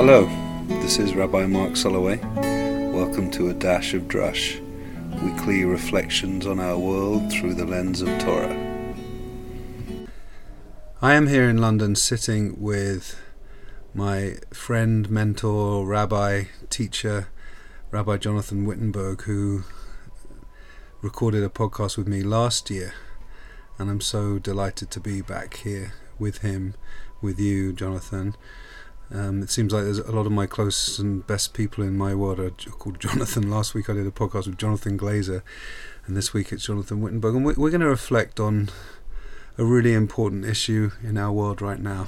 Hello, this is Rabbi Mark Soloway. Welcome to A Dash of Drush, weekly reflections on our world through the lens of Torah. I am here in London sitting with my friend, mentor, rabbi, teacher, Rabbi Jonathan Wittenberg, who recorded a podcast with me last year, and I'm so delighted to be back here with him, with you, Jonathan. It seems like there's a lot of my close and best people in my world are called Jonathan. Last week I did a podcast with Jonathan Glazer, and this week it's Jonathan Wittenberg, and we're going to reflect on a really important issue in our world right now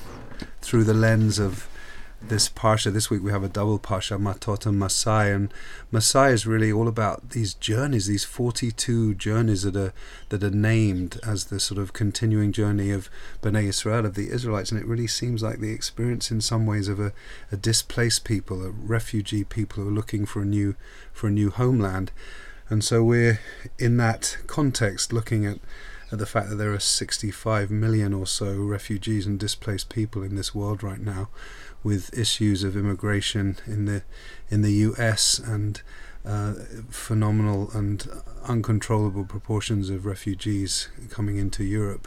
through the lens of this Parsha. This week we have a double Parsha, Matot and Masai, is really all about these journeys, these 42 journeys that are named as the sort of continuing journey of Bene Israel, of the Israelites, and it really seems like the experience in some ways of a displaced people, a refugee people who are looking for a new homeland. And so we're in that context looking at the fact that there are 65 million or so refugees and displaced people in this world right now, with issues of immigration in the US and phenomenal and uncontrollable proportions of refugees coming into Europe.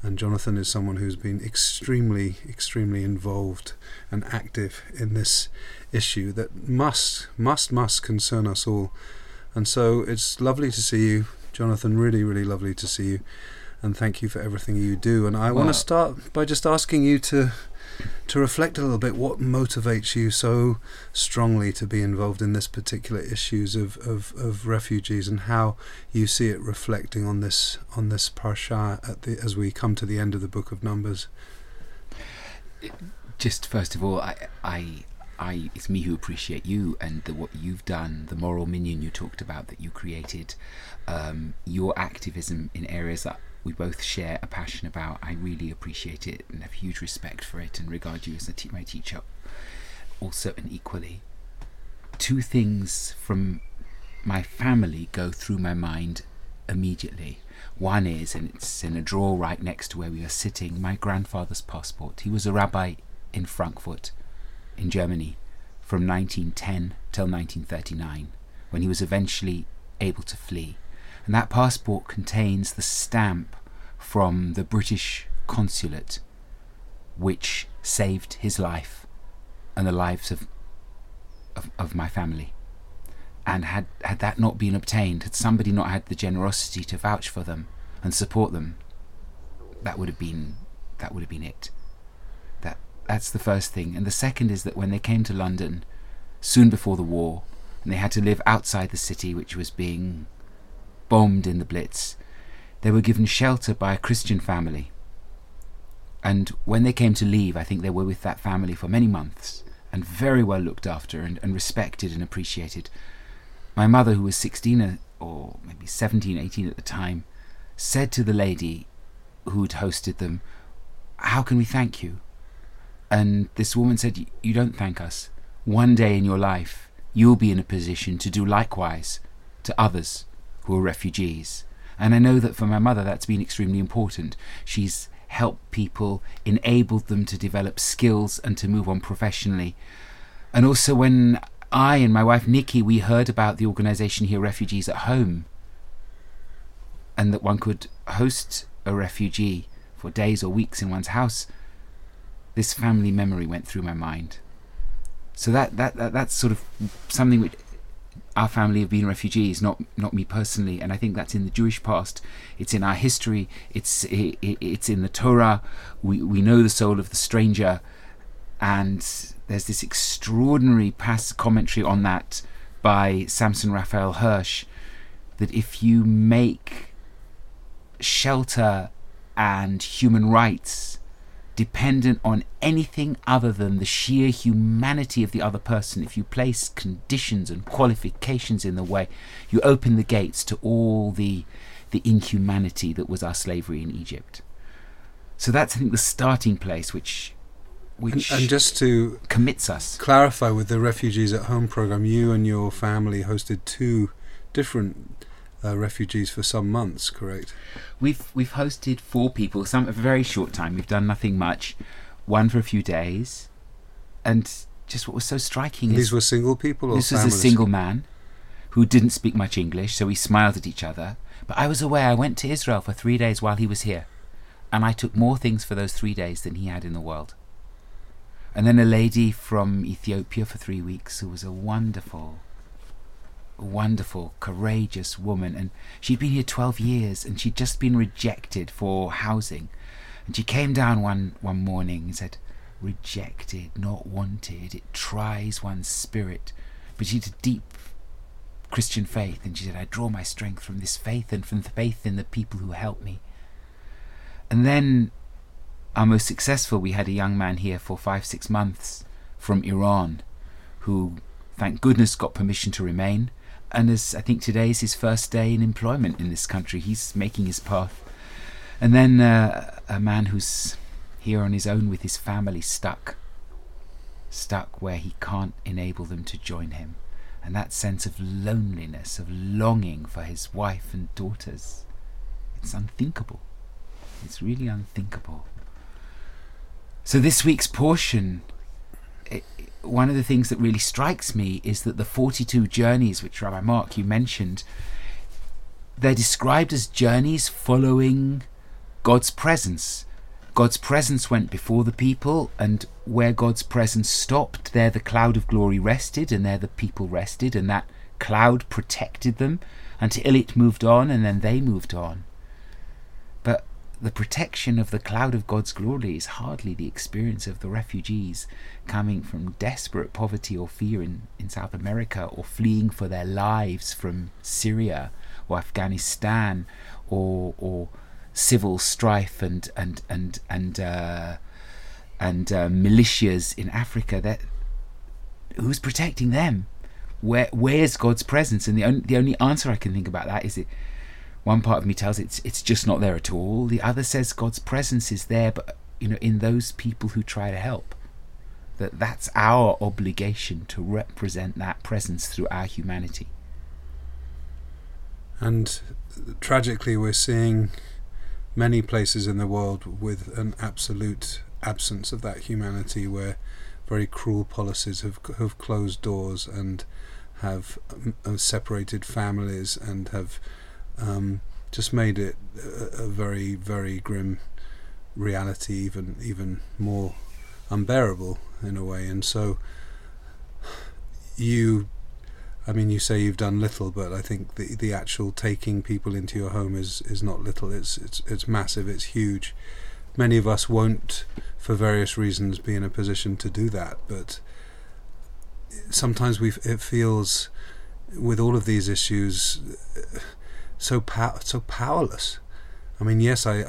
And Jonathan is someone who's been extremely, extremely involved and active in this issue that must concern us all. And so it's lovely to see you, Jonathan, really, really lovely to see you, and thank you for everything you do. And I want to start by just asking you to reflect a little bit what motivates you so strongly to be involved in this particular issues of refugees, and how you see it reflecting on this parsha as we come to the end of the Book of Numbers. Just first of all, I it's me who appreciate you and what you've done, the moral minion you talked about that you created, your activism in areas that we both share a passion about. I really appreciate it and have huge respect for it, and regard you as my teacher also, and equally. Two things from my family go through my mind immediately. One is, and it's in a drawer right next to where we are sitting, my grandfather's passport. He was a rabbi in Frankfurt in Germany from 1910 till 1939, when he was eventually able to flee. And that passport contains the stamp from the British consulate, which saved his life and the lives of my family. And had that not been obtained, had somebody not had the generosity to vouch for them and support them, that would have been it. That's the first thing. And the second is that when they came to London soon before the war, and they had to live outside the city, which was being bombed in the Blitz, they were given shelter by a Christian family. And when they came to leave, I think they were with that family for many months, and very well looked after and respected and appreciated. My mother, who was 16 or maybe 17, 18 at the time, said to the lady who'd hosted them, "How can we thank you?" And this woman said, "You don't thank us. One day in your life, you'll be in a position to do likewise to others who are refugees." And I know that for my mother that's been extremely important. She's helped people, enabled them to develop skills and to move on professionally. And also when I and my wife Nikki, we heard about the organisation here, Refugees at Home, and that one could host a refugee for days or weeks in one's house, this family memory went through my mind. So that's sort of something which our family have been refugees, not me personally, and I think that's in the Jewish past. It's in our history. It's in the Torah. We know the soul of the stranger, and there's this extraordinary commentary on that by Samson Raphael Hirsch, that if you make shelter and human rights dependent on anything other than the sheer humanity of the other person, if you place conditions and qualifications in the way, you open the gates to all the inhumanity that was our slavery in Egypt. So that's, I think, the starting place which and just to commits us. Clarify, with the Refugees at Home program, you and your family hosted two different refugees for some months, correct? We've hosted four people, some a very short time. We've done nothing much. One for a few days, and just what was so striking. These were single people or families? This was a single man who didn't speak much English, so we smiled at each other. But I was away. I went to Israel for 3 days while he was here. And I took more things for those 3 days than he had in the world. And then a lady from Ethiopia for 3 weeks who was a wonderful, courageous woman. And she'd been here 12 years and she'd just been rejected for housing. And she came down one morning and said, "Rejected, not wanted, it tries one's spirit." But she had a deep Christian faith, and she said, "I draw my strength from this faith and from the faith in the people who help me." And then our most successful, we had a young man here for 5-6 months from Iran who, thank goodness, got permission to remain. And as I think today is his first day in employment in this country, he's making his path. And then a man who's here on his own with his family, stuck where he can't enable them to join him. And that sense of loneliness, of longing for his wife and daughters, it's unthinkable. It's really unthinkable. So this week's portion, one of the things that really strikes me is that the 42 journeys, which Rabbi Mark, you mentioned, they're described as journeys following God's presence. God's presence went before the people, and where God's presence stopped, there the cloud of glory rested, and there the people rested, and that cloud protected them until it moved on, and then they moved on. But the protection of the cloud of God's glory is hardly the experience of the refugees coming from desperate poverty or fear in South America, or fleeing for their lives from Syria or Afghanistan or civil strife and militias in Africa. That who's protecting them? Where's God's presence? And the only answer I can think about that is it. One part of me tells it's just not there at all. The other says God's presence is there, but in those people who try to help. That's our obligation to represent that presence through our humanity. And tragically, we're seeing many places in the world with an absolute absence of that humanity, where very cruel policies have closed doors and have separated families and have just made it a very, very grim reality, even more unbearable in a way. And so you say you've done little, but I think the actual taking people into your home is not little. It's massive. It's huge. Many of us won't, for various reasons, be in a position to do that. But sometimes it feels, with all of these issues, so powerless. I mean, yes, I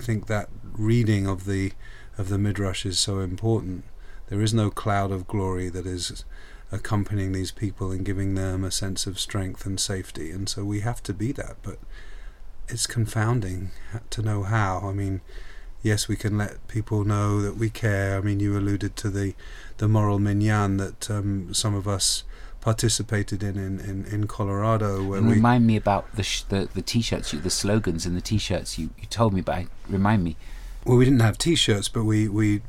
think that reading of the Midrash is so important. There is no cloud of glory that is accompanying these people and giving them a sense of strength and safety, and so we have to be that, but it's confounding to know how. I mean, yes, we can let people know that we care. I mean, you alluded to the moral minyan that some of us participated in Colorado. Where and remind me about the T-shirts, the slogans and the T-shirts you told me, but remind me. Well, we didn't have T-shirts, but one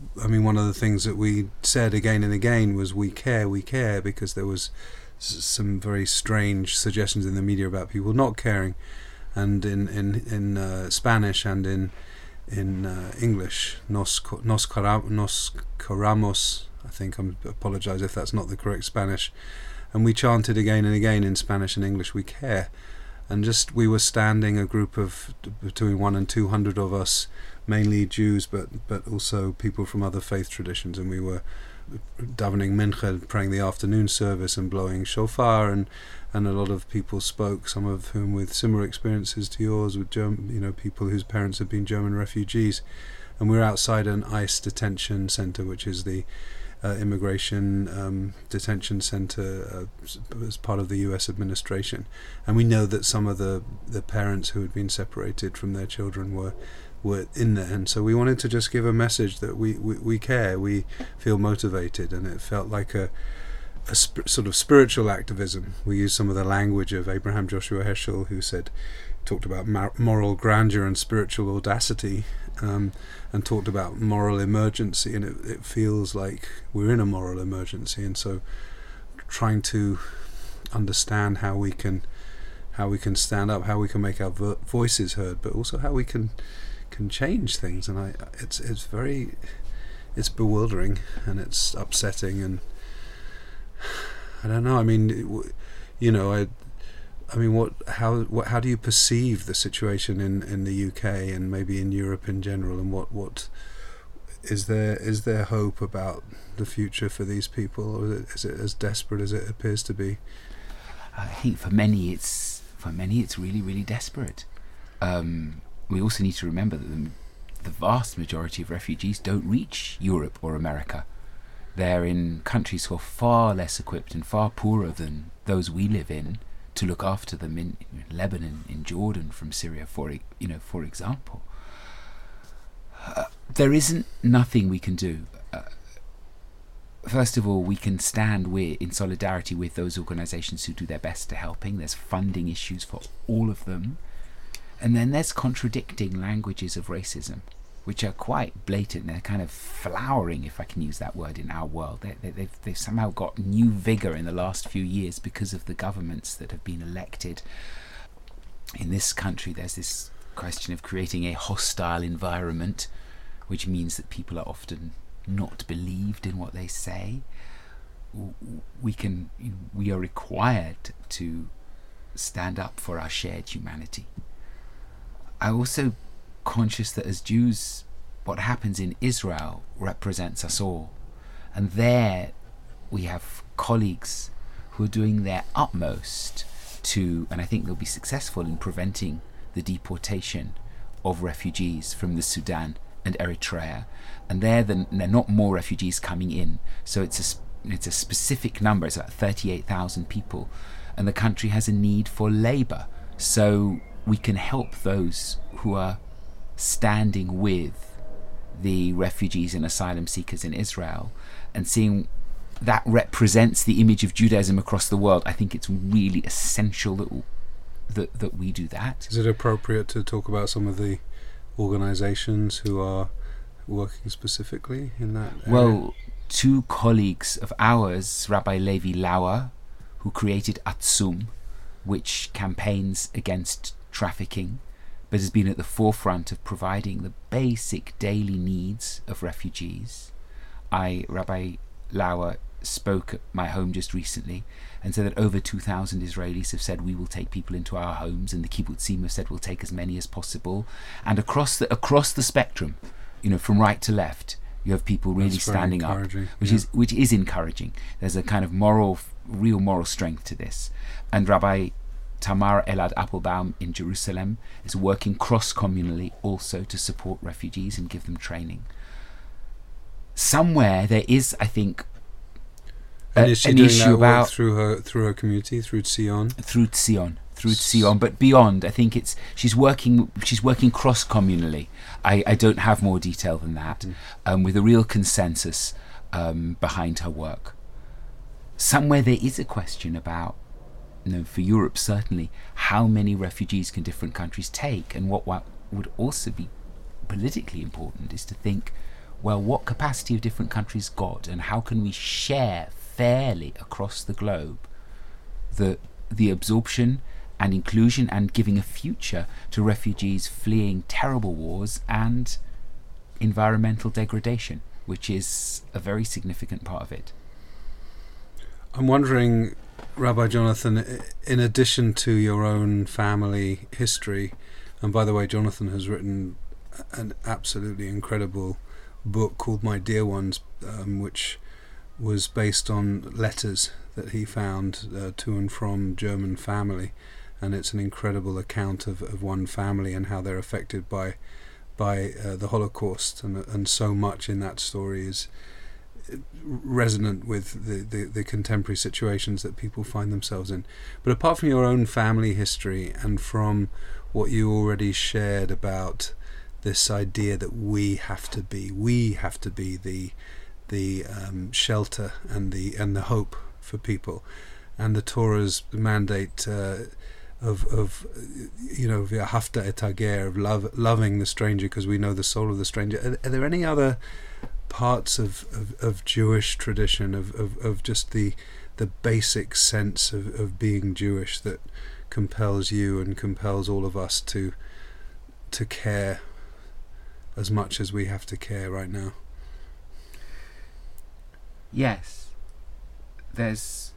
of the things that we said again and again was we care, because there was some very strange suggestions in the media about people not caring, and in Spanish and in English, nos queramos. I think I apologise if that's not the correct Spanish, and we chanted again and again in Spanish and English, we care, and we were standing a group of between 100 and 200 of us. Mainly Jews, but also people from other faith traditions, and we were davening mincha, praying the afternoon service, and blowing shofar, and a lot of people spoke, some of whom with similar experiences to yours, with people whose parents had been German refugees, and we were outside an ICE detention centre, which is the immigration detention centre as part of the US administration, and we know that some of the parents who had been separated from their children were in there, and so we wanted to just give a message that we care, we feel motivated, and it felt like a sort of spiritual activism. We used some of the language of Abraham Joshua Heschel, who talked about moral grandeur and spiritual audacity, and talked about moral emergency, and it feels like we're in a moral emergency, and so trying to understand how we can stand up, how we can make our voices heard, but also how we can change things. And it's bewildering, and it's upsetting, and I don't know. I mean, how do you perceive the situation in the UK and maybe in Europe in general, and what is there hope about the future for these people, or is it as desperate as it appears to be? I think for many it's really, really desperate. We also need to remember that the vast majority of refugees don't reach Europe or America. They're in countries who are far less equipped and far poorer than those we live in to look after them, in Lebanon, in Jordan, from Syria, for example. There isn't nothing we can do. First of all, we can stand in solidarity with those organisations who do their best to helping. There's funding issues for all of them. And then there's contradicting languages of racism, which are quite blatant. They're kind of flowering, if I can use that word, in our world. They've somehow got new vigour in the last few years because of the governments that have been elected. In this country, there's this question of creating a hostile environment, which means that people are often not believed in what they say. We are required to stand up for our shared humanity. I'm also conscious that as Jews, what happens in Israel represents us all, and there we have colleagues who are doing their utmost to, and I think they'll be successful in preventing the deportation of refugees from the Sudan and Eritrea, and there are not more refugees coming in, so it's a specific number. It's about 38,000 people, and the country has a need for labour, so we can help those who are standing with the refugees and asylum seekers in Israel, and seeing that represents the image of Judaism across the world. I think it's really essential that we do that. Is it appropriate to talk about some of the organisations who are working specifically in that area? Well, two colleagues of ours, Rabbi Levi Lauer, who created Atsum, which campaigns against trafficking, but has been at the forefront of providing the basic daily needs of refugees. Rabbi Lauer spoke at my home just recently and said that over 2,000 Israelis have said, we will take people into our homes, and the kibbutzim have said, we'll take as many as possible. And across the spectrum, from right to left, you have people really standing up, which is encouraging. There's a kind of real moral strength to this. And Rabbi Tamara Elad-Appelbaum in Jerusalem is working cross-communally also to support refugees and give them training. Somewhere there is, I think, an issue about through her community, through Tzion, but beyond. I think she's working cross-communally. I don't have more detail than that, with a real consensus behind her work. Somewhere there is a question about, for Europe certainly, how many refugees can different countries take? And what would also be politically important is to think, well, what capacity have different countries got, and how can we share fairly across the globe the absorption and inclusion and giving a future to refugees fleeing terrible wars and environmental degradation, which is a very significant part of it. I'm wondering, Rabbi Jonathan, in addition to your own family history, and by the way, Jonathan has written an absolutely incredible book called My Dear Ones, which was based on letters that he found to and from German family, and it's an incredible account of one family and how they're affected by the Holocaust, and so much in that story is resonant with the contemporary situations that people find themselves in. But apart from your own family history and from what you already shared about this idea that we have to be the shelter and the hope for people, and the Torah's mandate of you know, v'ahavta et hager, of loving the stranger because we know the soul of the stranger. Are there any other parts of Jewish tradition, of just the basic sense of being Jewish that compels you and compels all of us to care as much as we have to care right now? Yes, there's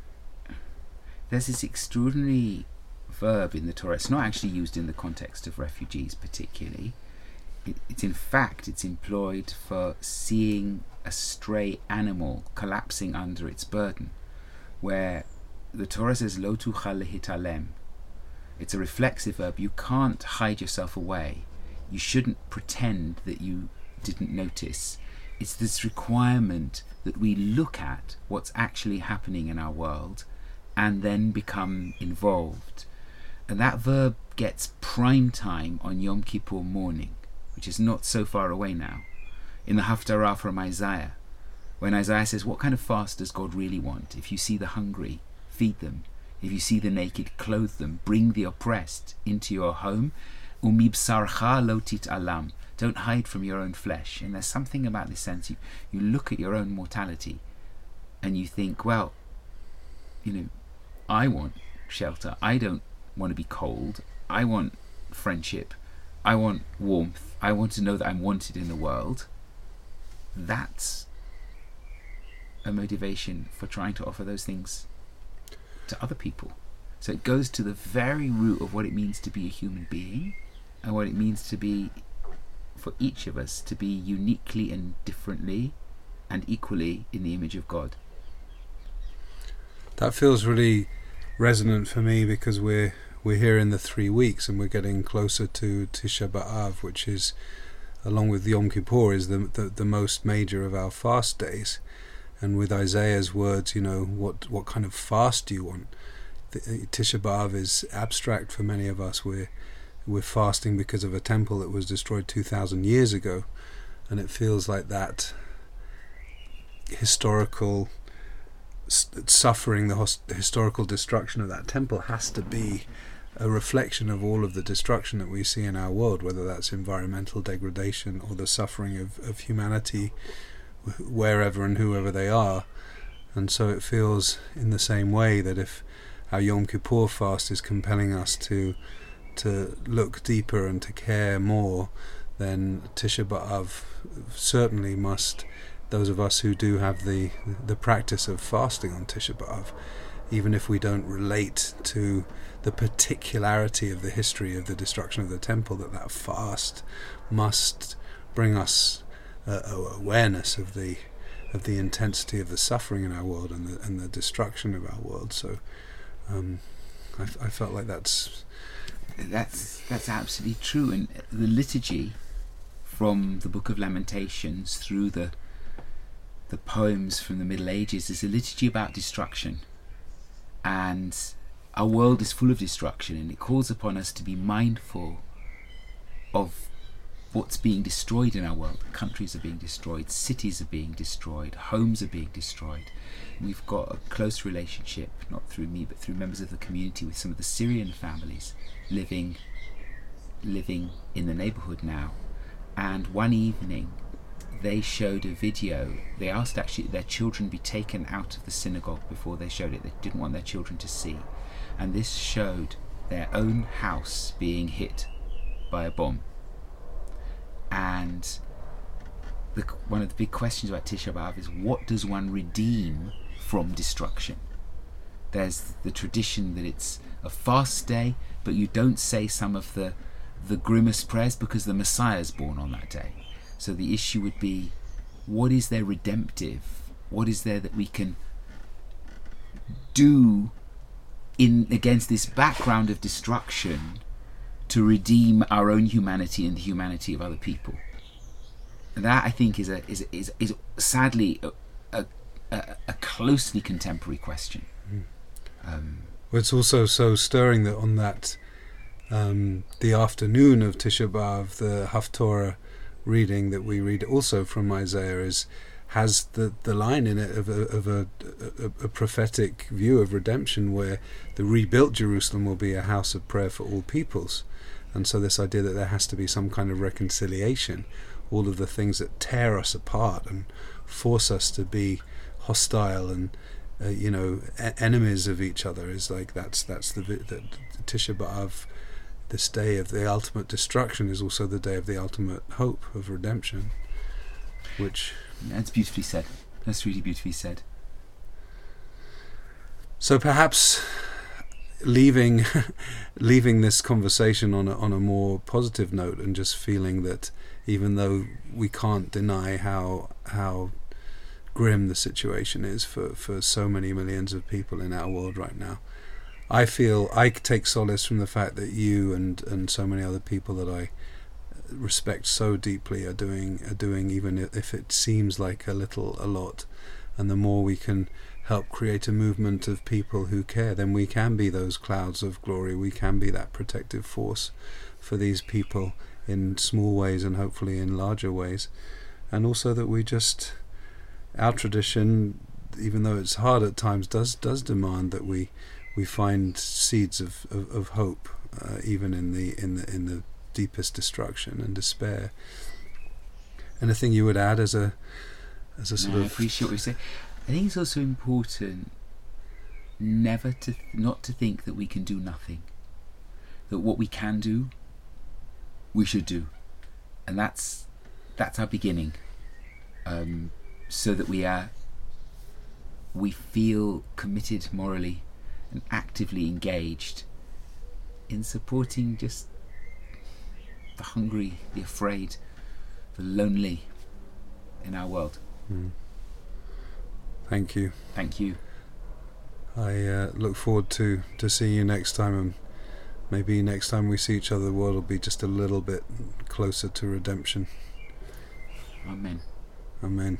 this extraordinary verb in the Torah. It's not actually used in the context of refugees particularly. It's in fact, it's employed for seeing a stray animal collapsing under its burden, where the Torah says lo tuchal lehitalem. It's a reflexive verb. You can't hide yourself away. You shouldn't pretend that you didn't notice. It's this requirement that we look at what's actually happening in our world and then become involved. And that verb gets prime time on Yom Kippur morning, which is not so far away now, in the Haftarah from Isaiah, when Isaiah says, what kind of fast does God really want? If you see the hungry, feed them. If you see the naked, clothe them. Bring the oppressed into your home. Umibsarcha lo tit'alam. Don't hide from your own flesh. And there's something about this sense, you look at your own mortality and you think, well, you know, I want shelter. I don't want to be cold. I want friendship. I want warmth. I want to know that I'm wanted in the world. That's a motivation for trying to offer those things to other people. So it goes to the very root of what it means to be a human being and what it means to be, for each of us, to be uniquely and differently and equally in the image of God. That feels really resonant for me because we're here in the 3 weeks and we're getting closer to Tisha B'Av, which is, along with Yom Kippur, is the most major of our fast days. And with Isaiah's words, you know, what kind of fast do you want? Tisha B'Av is abstract for many of us. We're fasting because of a temple that was destroyed 2,000 years ago, and it feels like that historical suffering, the historical destruction of that temple has to be a reflection of all of the destruction that we see in our world, whether that's environmental degradation or the suffering of humanity, wherever and whoever they are. And so it feels in the same way that if our Yom Kippur fast is compelling us to look deeper and to care more, then Tisha B'Av certainly must, those of us who do have the practice of fasting on Tisha B'Av, even if we don't relate to the particularity of the history of the destruction of the temple, that fast must bring us awareness of the intensity of the suffering in our world and the destruction of our world. So I felt like that's absolutely true. And the liturgy from the Book of Lamentations through the poems from the Middle Ages is a liturgy about destruction, and our world is full of destruction, and it calls upon us to be mindful of what's being destroyed in our world. Countries are being destroyed, cities are being destroyed, homes are being destroyed. We've got a close relationship, not through me but through members of the community, with some of the Syrian families living in the neighborhood now. And one evening they showed a video. They asked actually their children be taken out of the synagogue before they showed it. They didn't want their children to see. And this showed their own house being hit by a bomb. And one of the big questions about Tisha B'Av is, what does one redeem from destruction? There's the tradition that it's a fast day, but you don't say some of the grimmest prayers because the Messiah is born on that day. So the issue would be, what is there redemptive? What is there that we can do in against this background of destruction to redeem our own humanity and the humanity of other people? And that, I think, is sadly a closely contemporary question. Well, it's also so stirring that on that the afternoon of Tisha B'Av, the Haftorah reading that we read also from Isaiah is has the line in it of a prophetic view of redemption, where the rebuilt Jerusalem will be a house of prayer for all peoples. And so this idea that there has to be some kind of reconciliation, all of the things that tear us apart and force us to be hostile and enemies of each other, is like that's the Tisha B'Av. This day of the ultimate destruction is also the day of the ultimate hope of redemption. Which that's beautifully said. That's really beautifully said. So perhaps leaving this conversation on a more positive note, and just feeling that even though we can't deny how grim the situation is for so many millions of people in our world right now, I feel I take solace from the fact that you and so many other people that I respect so deeply are doing, even if it seems like a lot. And the more we can help create a movement of people who care, then we can be those clouds of glory. We can be that protective force for these people in small ways and hopefully in larger ways. And also that we just, our tradition, even though it's hard at times, does demand that we find seeds of hope, even in the deepest destruction and despair. Anything you would add as a sort of? I appreciate what you say. I think it's also important never to not to think that we can do nothing. That what we can do, we should do, and that's our beginning. So that we feel committed morally and actively engaged in supporting just the hungry, the afraid, the lonely in our world. Thank you. I look forward to seeing you next time, and maybe next time we see each other the world will be just a little bit closer to redemption. Amen.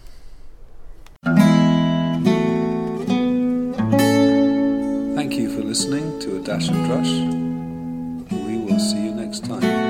Thank you for listening to A Dash of Drush. We will see you next time.